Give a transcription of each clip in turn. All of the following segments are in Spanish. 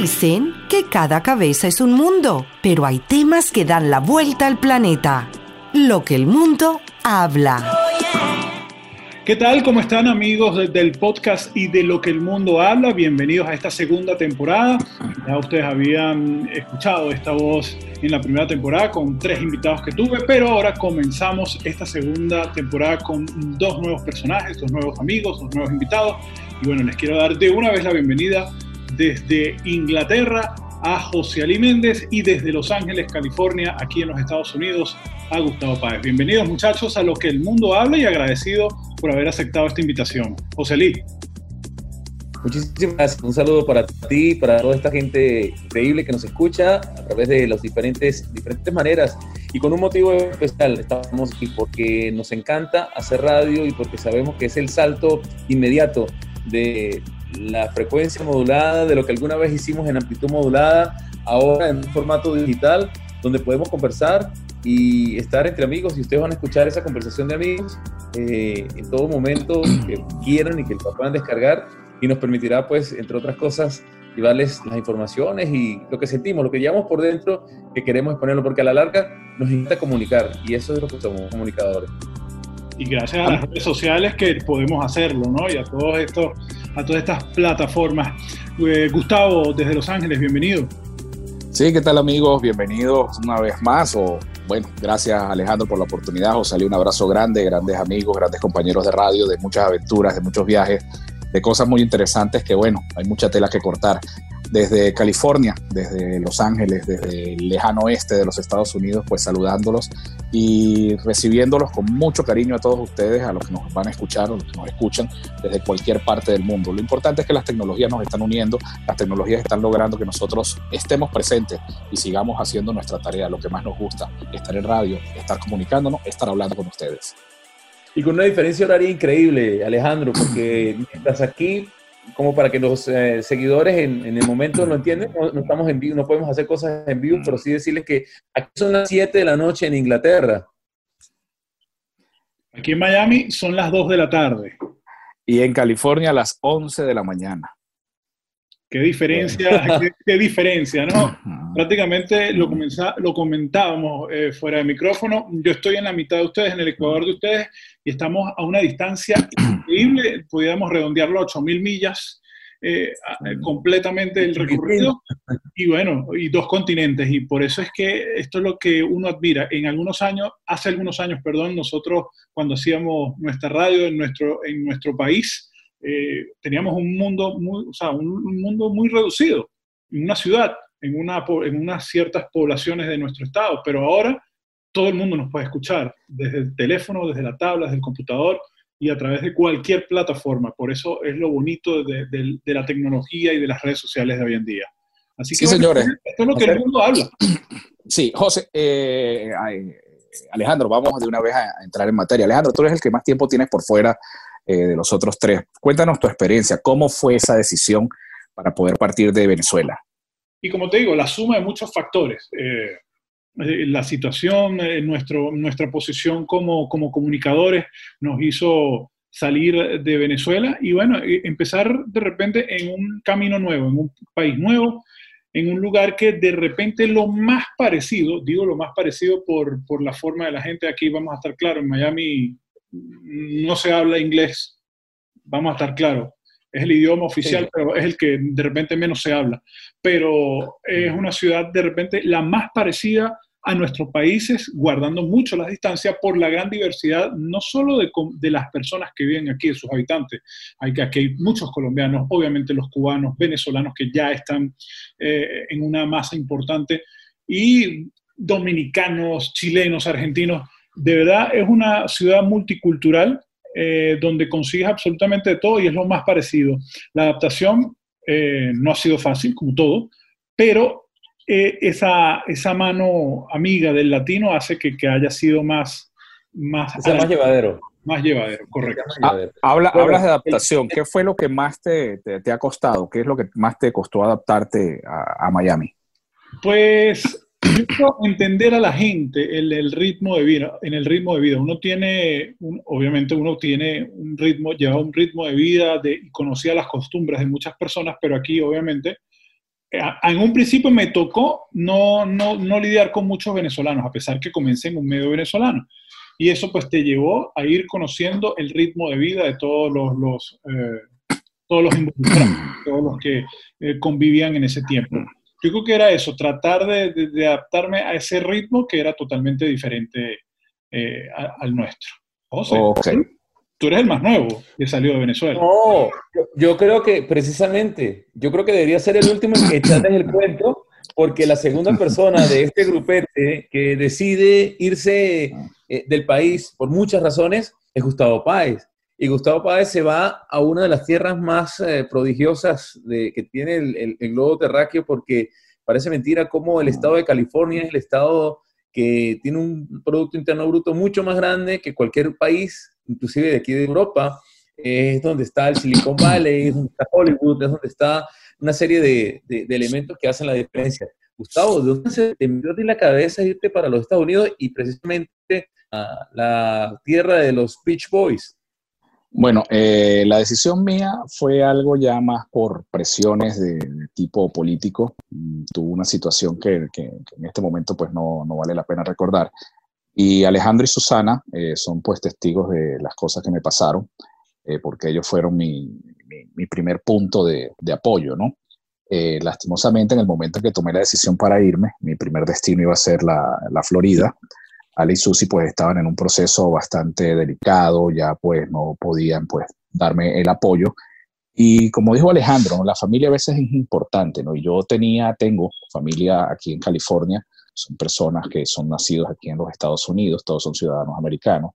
Dicen que cada cabeza es un mundo, pero hay temas que dan la vuelta al planeta. Lo que el mundo habla. ¿Qué tal? ¿Cómo están, amigos del podcast y de Lo que el mundo habla? Bienvenidos a esta segunda temporada. Ya ustedes habían escuchado esta voz en la primera temporada con 3 invitados que tuve, pero ahora comenzamos esta segunda temporada con 2 nuevos personajes, 2 nuevos amigos, 2 nuevos invitados. Y bueno, les quiero dar de una vez la bienvenida desde Inglaterra a José Ali Méndez y desde Los Ángeles, California, aquí en los Estados Unidos, a Gustavo Páez. Bienvenidos, muchachos, a Lo que el mundo habla y agradecido por haber aceptado esta invitación. José Ali. Muchísimas gracias. Un saludo para ti, para toda esta gente increíble que nos escucha a través de las diferentes maneras y con un motivo especial. Estamos aquí porque nos encanta hacer radio y porque sabemos que es el salto inmediato de la frecuencia modulada, de lo que alguna vez hicimos en amplitud modulada, ahora en un formato digital donde podemos conversar y estar entre amigos, y ustedes van a escuchar esa conversación de amigos en todo momento que quieran y que lo puedan descargar, y nos permitirá, pues, entre otras cosas, llevarles las informaciones y lo que sentimos, lo que llevamos por dentro, que queremos exponerlo, porque a la larga nos intenta comunicar, y eso es lo que somos, comunicadores. Y gracias a las redes sociales que podemos hacerlo, ¿no? Y a todas estas plataformas. Gustavo, desde Los Ángeles, bienvenido. Sí, ¿qué tal, amigos? Bienvenidos una vez más. Bueno, gracias, Alejandro, por la oportunidad. José Ali, un abrazo grande, grandes amigos, grandes compañeros de radio, de muchas aventuras, de muchos viajes, de cosas muy interesantes que, bueno, hay mucha tela que cortar. Desde California, desde Los Ángeles, desde el lejano oeste de los Estados Unidos, pues saludándolos y recibiéndolos con mucho cariño a todos ustedes, a los que nos van a escuchar o los que nos escuchan desde cualquier parte del mundo. Lo importante es que las tecnologías nos están uniendo, las tecnologías están logrando que nosotros estemos presentes y sigamos haciendo nuestra tarea, lo que más nos gusta, estar en radio, estar comunicándonos, estar hablando con ustedes. Y con una diferencia horaria increíble, Alejandro, porque estás aquí, como para que los seguidores en el momento lo entiendan, no estamos en vivo, no podemos hacer cosas en vivo, pero sí decirles que aquí son las 7 de la noche en Inglaterra. Aquí en Miami son las 2 de la tarde. Y en California las 11 de la mañana. Qué diferencia, qué diferencia, ¿no? Prácticamente lo comentábamos fuera de micrófono. Yo estoy en la mitad de ustedes, en el Ecuador de ustedes, y estamos a una distancia increíble. Podríamos redondearlo a 8.000 millas, completamente el recorrido, y bueno, y 2 continentes. Y por eso es que esto es lo que uno admira. Hace algunos años, perdón, nosotros cuando hacíamos nuestra radio en nuestro país, teníamos un mundo muy reducido, en una ciudad, en unas ciertas poblaciones de nuestro estado, pero ahora todo el mundo nos puede escuchar, desde el teléfono, desde la tabla, desde el computador y a través de cualquier plataforma. Por eso es lo bonito de la tecnología y de las redes sociales de hoy en día. Así que sí, señores, esto es lo que el mundo habla. Sí, José, Alejandro, vamos de una vez a entrar en materia. Alejandro, tú eres el que más tiempo tienes por fuera de los otros 3. Cuéntanos tu experiencia, ¿cómo fue esa decisión para poder partir de Venezuela? Y como te digo, la suma de muchos factores. La situación, nuestra posición como comunicadores nos hizo salir de Venezuela y bueno, empezar de repente en un camino nuevo, en un país nuevo, en un lugar que de repente lo más parecido, digo lo más parecido por la forma de la gente, aquí vamos a estar claros, en Miami no se habla inglés, vamos a estar claros, es el idioma oficial, sí, pero es el que de repente menos se habla, pero es una ciudad de repente la más parecida a nuestros países, guardando mucho las distancias por la gran diversidad, no solo de las personas que viven aquí, de sus habitantes. Aquí hay muchos colombianos, obviamente los cubanos, venezolanos que ya están en una masa importante, y dominicanos, chilenos, argentinos. De verdad es una ciudad multicultural donde consigues absolutamente todo y es lo más parecido. La adaptación no ha sido fácil, como todo, pero esa mano amiga del latino hace que haya sido más llevadero. Más llevadero, correcto. Hablas de adaptación. ¿Qué fue lo que más te ha costado? ¿Qué es lo que más te costó adaptarte a Miami? Pues entender a la gente el ritmo de vida. Obviamente uno tiene un ritmo, lleva un ritmo de vida, conocía las costumbres de muchas personas, pero aquí obviamente en un principio me tocó no lidiar con muchos venezolanos, a pesar que comencé en un medio venezolano. Y eso pues te llevó a ir conociendo el ritmo de vida de todos los involucrados, todos los que convivían en ese tiempo. Yo creo que era eso, tratar de adaptarme a ese ritmo que era totalmente diferente al nuestro. José, okay. Tú eres el más nuevo que salió de Venezuela. No, yo creo que precisamente, yo creo que debería ser el último en que echarles en el cuento, porque la segunda persona de este grupete que decide irse del país por muchas razones es Gustavo Páez. Y Gustavo Páez se va a una de las tierras más prodigiosas que tiene el globo terráqueo, porque parece mentira cómo el estado de California es el estado que tiene un Producto Interno Bruto mucho más grande que cualquier país, inclusive de aquí de Europa. Es donde está el Silicon Valley, es donde está Hollywood, es donde está una serie de elementos que hacen la diferencia. Gustavo, ¿de dónde se te metió en la cabeza irte para los Estados Unidos y precisamente a la tierra de los Beach Boys? Bueno, la decisión mía fue algo ya más por presiones de tipo político. Tuve una situación que en este momento pues no vale la pena recordar. Y Alejandro y Susana son pues testigos de las cosas que me pasaron. Porque ellos fueron mi primer punto de apoyo, ¿no? Lastimosamente, en el momento en que tomé la decisión para irme, mi primer destino iba a ser la Florida. Ale y Susi pues estaban en un proceso bastante delicado, ya pues no podían pues darme el apoyo. Y como dijo Alejandro, la familia a veces es importante, ¿no? Y yo tengo familia aquí en California, son personas que son nacidos aquí en los Estados Unidos, todos son ciudadanos americanos.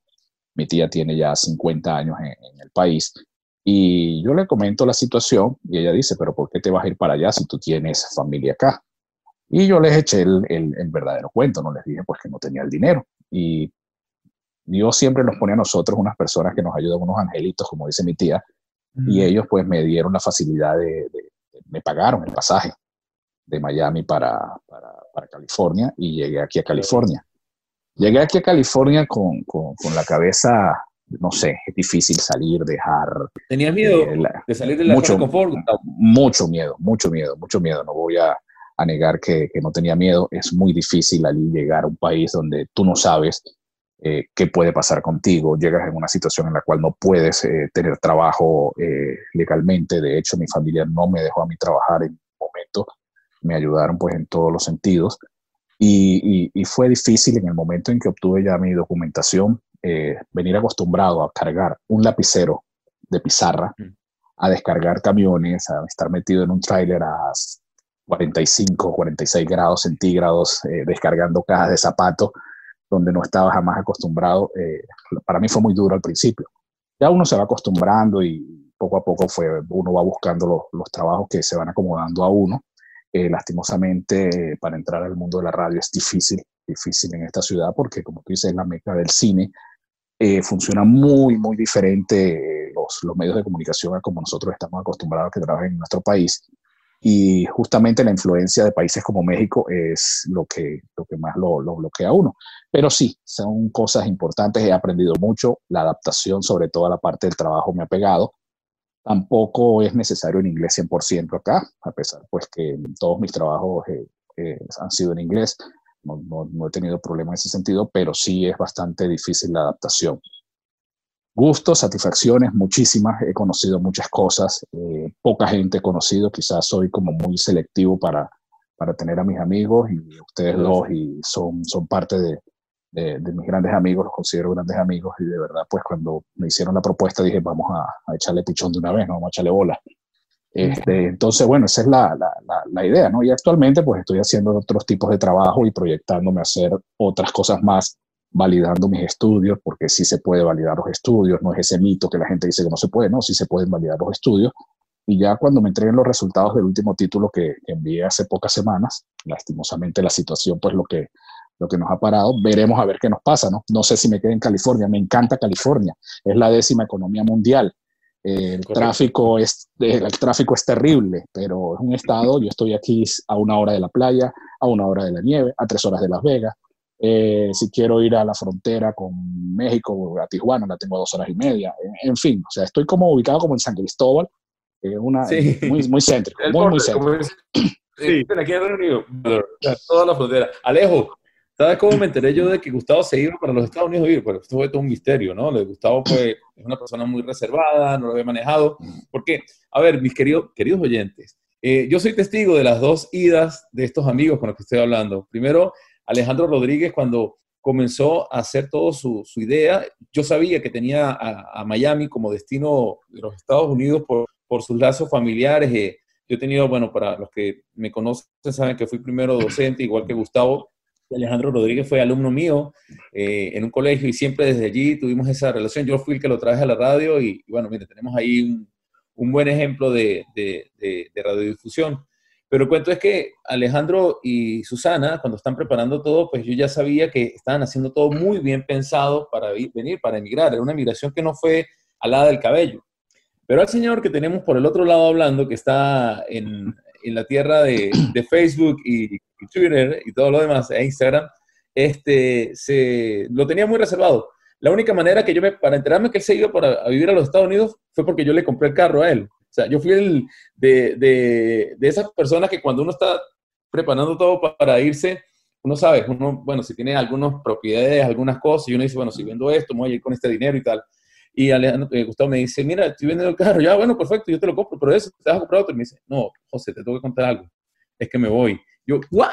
Mi tía tiene ya 50 años en el país y yo le comento la situación y ella dice, pero ¿por qué te vas a ir para allá si tú tienes familia acá? Y yo les eché el verdadero cuento, no les dije pues que no tenía el dinero. Y Dios siempre nos pone a nosotros unas personas que nos ayudan, unos angelitos, como dice mi tía, y ellos pues me dieron la facilidad me pagaron el pasaje de Miami para California y llegué aquí a California. Llegué aquí a California con la cabeza, no sé, es difícil salir, dejar... ¿Tenías miedo de salir de la zona de confort? Mucho miedo. No voy a negar que no tenía miedo. Es muy difícil allí llegar a un país donde tú no sabes qué puede pasar contigo. Llegas en una situación en la cual no puedes tener trabajo legalmente. De hecho, mi familia no me dejó a mí trabajar en ningún momento. Me ayudaron pues en todos los sentidos. Y fue difícil en el momento en que obtuve ya mi documentación venir acostumbrado a cargar un lapicero de pizarra, a descargar camiones, a estar metido en un tráiler a 45, 46 grados centígrados, descargando cajas de zapatos donde no estaba jamás acostumbrado. Para mí fue muy duro al principio. Ya uno se va acostumbrando y poco a poco uno va buscando los trabajos que se van acomodando a uno. Lastimosamente, para entrar al mundo de la radio es difícil en esta ciudad porque, como tú dices, es la meca del cine. Funciona muy, muy diferente los medios de comunicación a como nosotros estamos acostumbrados a que trabajen en nuestro país. Y justamente la influencia de países como México es lo que más lo bloquea a uno. Pero sí, son cosas importantes. He aprendido mucho. La adaptación, sobre todo a la parte del trabajo, me ha pegado. Tampoco es necesario en inglés 100% acá, a pesar pues que todos mis trabajos han sido en inglés. No he tenido problema en ese sentido, pero sí es bastante difícil la adaptación. Gustos, satisfacciones, muchísimas. He conocido muchas cosas. Poca gente he conocido. Quizás soy como muy selectivo para tener a mis amigos y ustedes dos y son parte de mis grandes amigos, los considero grandes amigos y de verdad pues cuando me hicieron la propuesta dije vamos a echarle pichón de una vez, ¿no? Vamos a echarle bola. Entonces bueno, esa es la idea, ¿no? Y actualmente pues estoy haciendo otros tipos de trabajo y proyectándome a hacer otras cosas más, validando mis estudios, porque sí se puede validar los estudios, no es ese mito que la gente dice que no se puede, no, sí se pueden validar los estudios. Y ya cuando me entreguen los resultados del último título que envié hace pocas semanas, lastimosamente la situación pues lo que nos ha parado, veremos a ver qué nos pasa, ¿no? No sé si me quedé en California, me encanta California, es la 10ª economía mundial, el tráfico es terrible, pero es un estado, yo estoy aquí a 1 hora de la playa, a 1 hora de la nieve, a 3 horas de Las Vegas, si quiero ir a la frontera con México, a Tijuana, la tengo a 2 horas y media, en fin, o sea, estoy como ubicado como en San Cristóbal, muy céntrico. Sí, aquí en Reino Unido, toda la frontera. Alejo, ¿sabes cómo me enteré yo de que Gustavo se iba para los Estados Unidos? Bueno, esto fue todo un misterio, ¿no? Gustavo pues, es una persona muy reservada, no lo había manejado. Porque, a ver, mis queridos oyentes, yo soy testigo de las dos idas de estos amigos con los que estoy hablando. Primero, Alejandro Rodríguez, cuando comenzó a hacer toda su idea, yo sabía que tenía a Miami como destino de los Estados Unidos por sus lazos familiares. Yo he tenido, bueno, para los que me conocen, saben que fui primero docente, igual que Gustavo. Alejandro Rodríguez fue alumno mío en un colegio y siempre desde allí tuvimos esa relación. Yo fui el que lo traje a la radio y bueno, mire, tenemos ahí un buen ejemplo de radiodifusión. Pero el cuento es que Alejandro y Susana, cuando están preparando todo, pues yo ya sabía que estaban haciendo todo muy bien pensado para venir, para emigrar. Era una emigración que no fue alada del cabello. Pero al señor que tenemos por el otro lado hablando, que está en la tierra de Facebook y Twitter y todo lo demás, e Instagram, lo tenía muy reservado. La única manera que para enterarme que él se iba a vivir a los Estados Unidos fue porque yo le compré el carro a él. O sea, yo fui de esas personas que cuando uno está preparando todo para irse, uno sabe, bueno, si tiene algunas propiedades, algunas cosas, y uno dice, bueno, si vendo esto, me voy a ir con este dinero y tal. Y Gustavo me dice, mira, estoy vendiendo el carro. Ya, bueno, perfecto, yo te lo compro, pero eso, ¿te vas a comprar otro? Y me dice, no, José, te tengo que contar algo. Es que me voy. Yo, ¿what?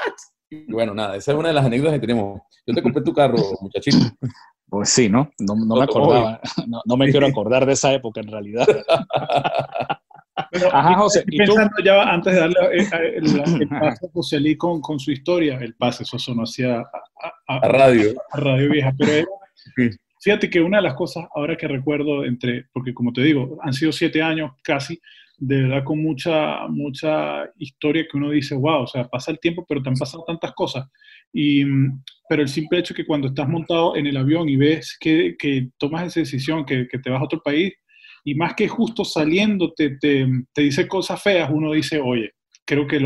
Y bueno, nada, esa es una de las anécdotas que tenemos. Yo te compré tu carro, muchachito. Pues sí, ¿no? No me acordaba. No me quiero acordar de esa época, en realidad. Pero, ajá, José, ¿y tú? Pensando ya, antes de darle el paso a José Ali con su historia, el pase, eso sonó hacia a Radio Vieja, pero era... Fíjate que una de las cosas ahora que recuerdo, porque como te digo, han sido 7 años casi, de verdad con mucha historia que uno dice, wow, o sea, pasa el tiempo, pero te han pasado tantas cosas. Pero el simple hecho que cuando estás montado en el avión y ves que tomas esa decisión, que te vas a otro país, y más que justo saliendo te dice cosas feas, uno dice, oye, creo que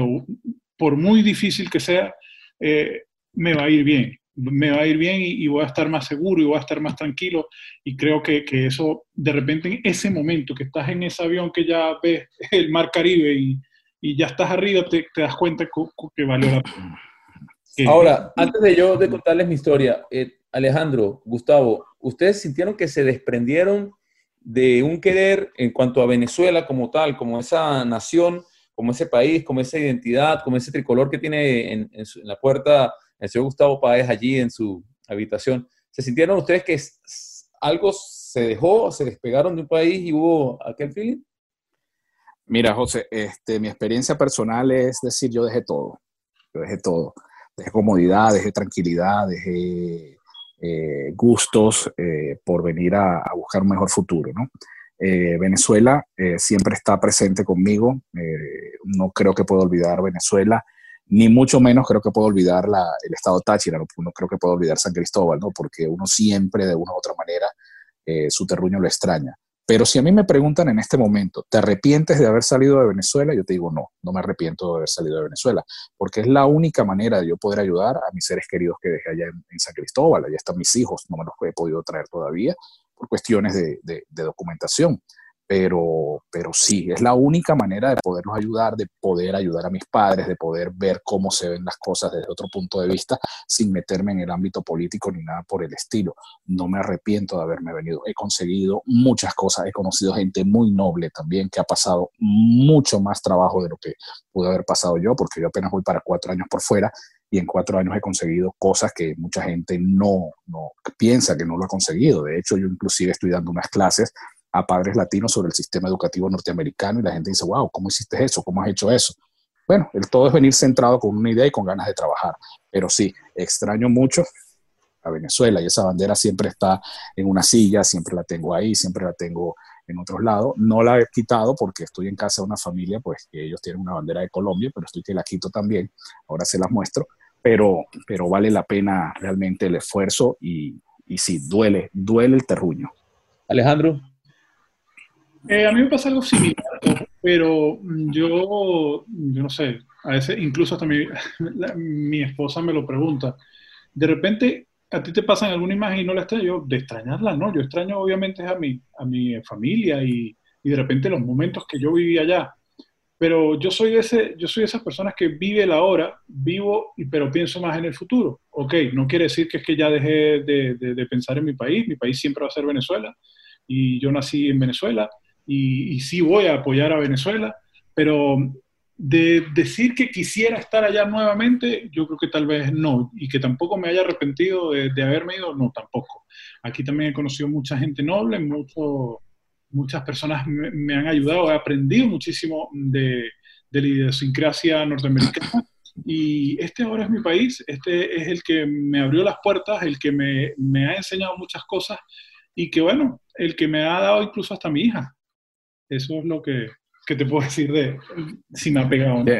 por muy difícil que sea, me va a ir bien. Me va a ir bien y voy a estar más seguro y voy a estar más tranquilo, y creo que eso, de repente en ese momento que estás en ese avión que ya ves el mar Caribe y ya estás arriba, te das cuenta que valió la pena. Ahora, antes de yo contarles mi historia, Alejandro, Gustavo, ¿ustedes sintieron que se desprendieron de un querer en cuanto a Venezuela como tal, como esa nación, como ese país, como esa identidad, como ese tricolor que tiene en la puerta el señor Gustavo Páez allí en su habitación? ¿Se sintieron ustedes que algo se dejó, se despegaron de un país y hubo aquel feeling? Mira, José, mi experiencia personal es decir, yo dejé todo. Yo dejé todo. Dejé comodidad, dejé tranquilidad, dejé gustos por venir a buscar un mejor futuro, ¿no? Venezuela siempre está presente conmigo. No creo que pueda olvidar Venezuela. Ni mucho menos creo que puedo olvidar el estado Táchira, no creo que puedo olvidar San Cristóbal, ¿no? Porque uno siempre, de una u otra manera, su terruño lo extraña. Pero si a mí me preguntan en este momento, ¿te arrepientes de haber salido de Venezuela? Yo te digo, no me arrepiento de haber salido de Venezuela, porque es la única manera de yo poder ayudar a mis seres queridos que dejé allá en San Cristóbal. Allá están mis hijos, no me los he podido traer todavía por cuestiones de documentación. Pero sí, es la única manera de poderlos ayudar, de poder ayudar a mis padres, de poder ver cómo se ven las cosas desde otro punto de vista, sin meterme en el ámbito político ni nada por el estilo. No me arrepiento de haberme venido. He conseguido muchas cosas, he conocido gente muy noble también que ha pasado mucho más trabajo de lo que pude haber pasado yo, porque yo apenas voy para 4 años por fuera y en 4 años he conseguido cosas que mucha gente no piensa que no lo ha conseguido. De hecho, yo inclusive estoy dando unas clases a padres latinos sobre el sistema educativo norteamericano y la gente dice, wow, ¿cómo hiciste eso? ¿Cómo has hecho eso? Bueno, el todo es venir centrado con una idea y con ganas de trabajar. Pero sí, extraño mucho a Venezuela y esa bandera siempre está en una silla, siempre la tengo ahí, siempre la tengo en otros lados. No la he quitado porque estoy en casa de una familia, pues que ellos tienen una bandera de Colombia, pero estoy que la quito también, ahora se las muestro, pero vale la pena realmente el esfuerzo y sí, duele el terruño. Alejandro. A mí me pasa algo similar, pero yo no sé, a veces incluso hasta mi esposa me lo pregunta. De repente, ¿a ti te pasan alguna imagen y no la extrañas? Yo, de extrañarla, no. Yo extraño obviamente a mi familia y de repente los momentos que yo viví allá. Pero yo soy, de esas personas que vive la hora, vivo, pero pienso más en el futuro. Ok, no quiere decir que es que ya dejé de pensar en mi país siempre va a ser Venezuela, y yo nací en Venezuela, y sí voy a apoyar a Venezuela, pero de decir que quisiera estar allá nuevamente, yo creo que tal vez no, y que tampoco me haya arrepentido de haberme ido, no, tampoco. Aquí también he conocido mucha gente noble, muchas personas me han ayudado, he aprendido muchísimo de la idiosincrasia norteamericana y este ahora es mi país, este es el que me abrió las puertas, el que me ha enseñado muchas cosas y que bueno, el que me ha dado incluso hasta mi hija. Eso es lo que te puedo decir de si me ha pegado, ¿no?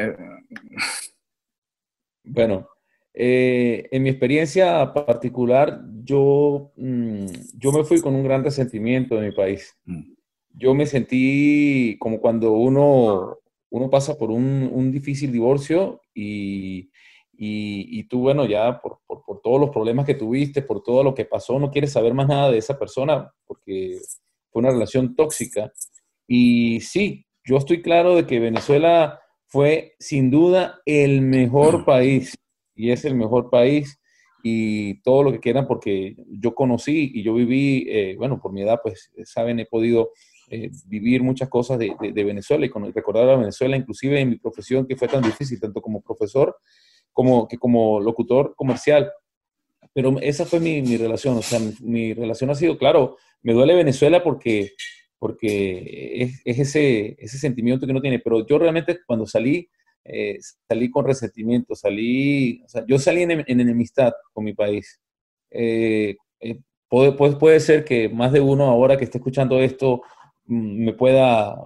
Bueno, en mi experiencia particular, yo me fui con un gran resentimiento de mi país. Yo me sentí como cuando uno pasa por un difícil divorcio y tú, bueno, ya por todos los problemas que tuviste, por todo lo que pasó, no quieres saber más nada de esa persona porque fue una relación tóxica. Y sí, yo estoy claro de que Venezuela fue sin duda el mejor país. Y es el mejor país y todo lo que quieran, porque yo conocí y yo viví, bueno, por mi edad, pues, saben, he podido vivir muchas cosas de Venezuela y recordar a Venezuela, inclusive en mi profesión, que fue tan difícil, tanto como profesor como locutor comercial. Pero esa fue mi relación, o sea, mi relación ha sido, claro, me duele Venezuela porque es ese sentimiento que uno tiene, pero yo realmente cuando salí con resentimiento, o sea, yo salí en enemistad con mi país. Puede ser que más de uno ahora que esté escuchando esto se pueda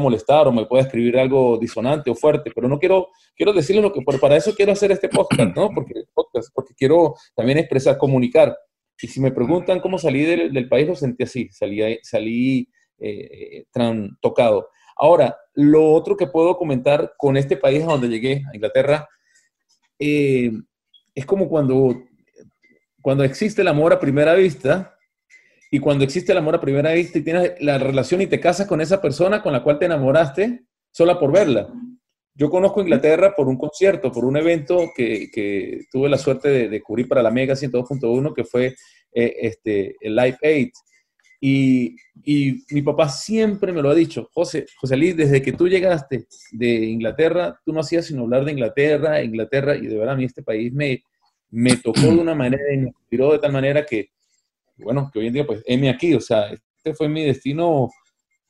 molestar o me pueda escribir algo disonante o fuerte, pero no quiero decirles lo que, para eso quiero hacer este podcast, ¿no? Porque quiero también expresar, comunicar. Y si me preguntan cómo salí del país, lo sentí así, salí tan tocado. Ahora, lo otro que puedo comentar con este país a donde llegué, a Inglaterra, es como cuando existe el amor a primera vista, y cuando existe el amor a primera vista y tienes la relación y te casas con esa persona con la cual te enamoraste, sola por verla. Yo conozco Inglaterra por un concierto, por un evento que tuve la suerte de cubrir para la Mega 102.1, que fue el Live Aid. Y mi papá siempre me lo ha dicho: José Ali, desde que tú llegaste de Inglaterra, tú no hacías sino hablar de Inglaterra, y de verdad a mí este país me tocó de una manera y me inspiró de tal manera que, bueno, que hoy en día pues heme aquí, o sea, este fue mi destino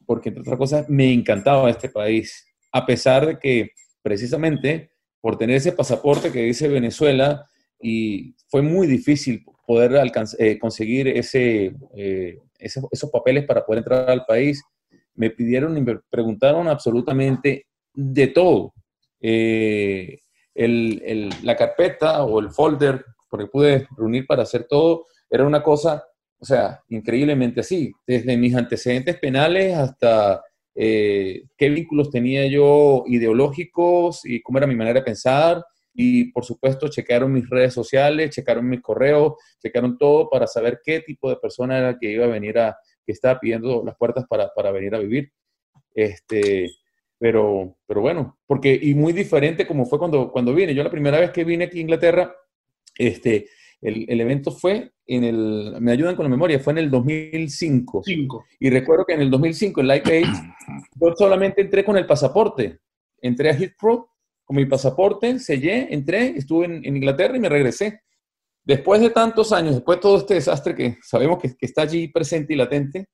porque entre otras cosas me encantaba este país, a pesar de que precisamente por tener ese pasaporte que dice Venezuela, y fue muy difícil poder conseguir esos papeles para poder entrar al país. Me pidieron y me preguntaron absolutamente de todo. La carpeta o el folder, porque pude reunir para hacer todo, era una cosa, o sea, increíblemente así. Desde mis antecedentes penales hasta qué vínculos tenía yo ideológicos y cómo era mi manera de pensar. Y, por supuesto, checaron mis redes sociales, checaron mis correos, checaron todo para saber qué tipo de persona era que iba a venir que estaba pidiendo las puertas para venir a vivir. Pero bueno, porque, y muy diferente como fue cuando vine. Yo la primera vez que vine aquí a Inglaterra, el evento fue me ayudan con la memoria, fue en el 2005. Y recuerdo que en el 2005, en Live Aid, yo solamente entré con el pasaporte. Entré a Heathrow, con mi pasaporte, sellé, entré, estuve en Inglaterra y me regresé. Después de tantos años, después de todo este desastre que sabemos que está allí presente y latente,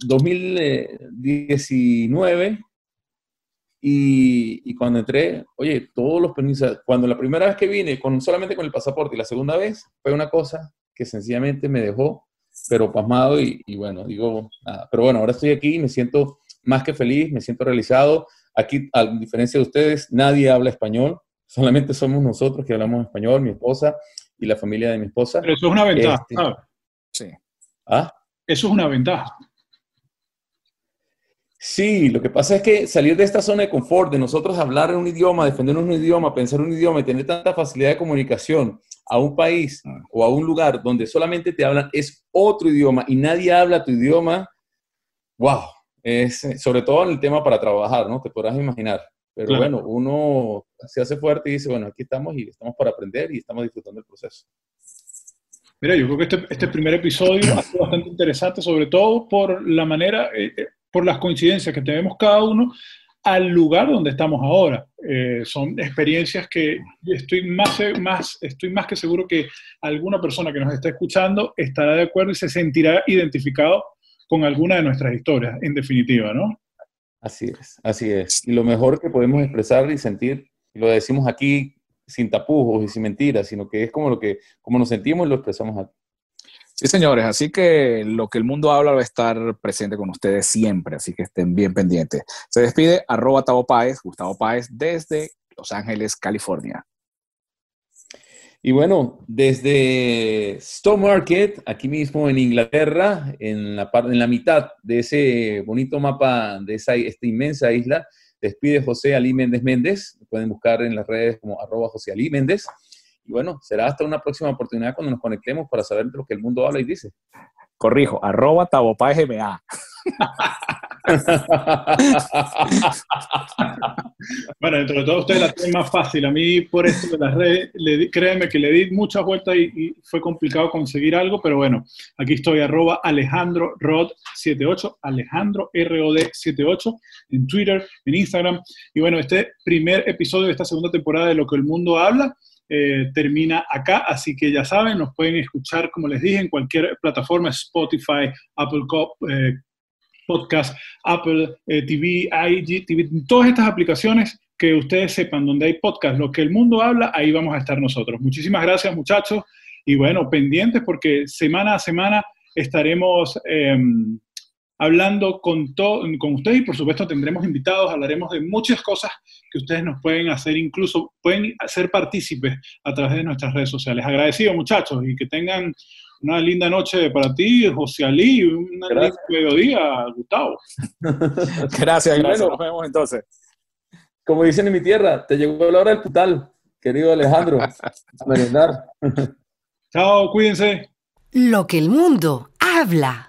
2019, y cuando entré, oye, todos los permisos, cuando la primera vez que vine solamente con el pasaporte y la segunda vez, fue una cosa que sencillamente me dejó, pero pasmado y bueno, digo, nada. Pero bueno, ahora estoy aquí y me siento más que feliz, me siento realizado. Aquí, a diferencia de ustedes, nadie habla español. Solamente somos nosotros que hablamos español, mi esposa y la familia de mi esposa. Pero eso es una ventaja. Sí. ¿Ah? Eso es una ventaja. Sí, lo que pasa es que salir de esta zona de confort, de nosotros hablar un idioma, defendernos un idioma, pensar un idioma y tener tanta facilidad de comunicación a un país o a un lugar donde solamente te hablan es otro idioma y nadie habla tu idioma, ¡wow! es sobre todo en el tema para trabajar, ¿no? Te podrás imaginar. Pero claro, bueno, uno se hace fuerte y dice, bueno, aquí estamos y estamos para aprender y estamos disfrutando el proceso. Mira, yo creo que este primer episodio ha sido bastante interesante, sobre todo por la manera, por las coincidencias que tenemos cada uno al lugar donde estamos ahora. Son experiencias que estoy más que seguro que alguna persona que nos está escuchando estará de acuerdo y se sentirá identificado con alguna de nuestras historias, en definitiva, ¿no? Así es, así es. Y lo mejor que podemos expresar y sentir, y lo decimos aquí sin tapujos y sin mentiras, sino que es como como nos sentimos y lo expresamos aquí. Sí, señores. Así que lo que el mundo habla va a estar presente con ustedes siempre. Así que estén bien pendientes. Se despide @TavoPáez, Gustavo Páez, desde Los Ángeles, California. Y bueno, desde Stowmarket, aquí mismo en Inglaterra, en la mitad de ese bonito mapa de esta inmensa isla, despide José Ali Méndez. Pueden buscar en las redes como @JoséAliMéndez. Y bueno, será hasta una próxima oportunidad cuando nos conectemos para saber lo que el mundo habla y dice. Corrijo, @TavoPáezMA. Bueno, dentro de todo ustedes la tienen más fácil. A mí por esto de las redes, créanme que le di muchas vueltas y fue complicado conseguir algo, pero bueno, aquí estoy @AlejandroRod78, Alejandro ROD78 en Twitter, en Instagram. Y bueno, este primer episodio de esta segunda temporada de Lo que el mundo habla termina acá, así que ya saben, nos pueden escuchar, como les dije, en cualquier plataforma: Spotify, Apple Podcast, Apple TV, IGTV, todas estas aplicaciones que ustedes sepan, donde hay podcast, Lo que el mundo habla, ahí vamos a estar nosotros. Muchísimas gracias, muchachos, y bueno, pendientes porque semana a semana estaremos hablando con ustedes y por supuesto tendremos invitados, hablaremos de muchas cosas que ustedes nos pueden hacer, incluso pueden ser partícipes a través de nuestras redes sociales. Agradecido, muchachos, y que tengan una linda noche para ti, José Ali, una linda mediodía, Gustavo. Gracias, bueno, nos vemos entonces. Como dicen en mi tierra, te llegó la hora del putal, querido Alejandro. A merendar. Chao, cuídense. Lo que el mundo habla.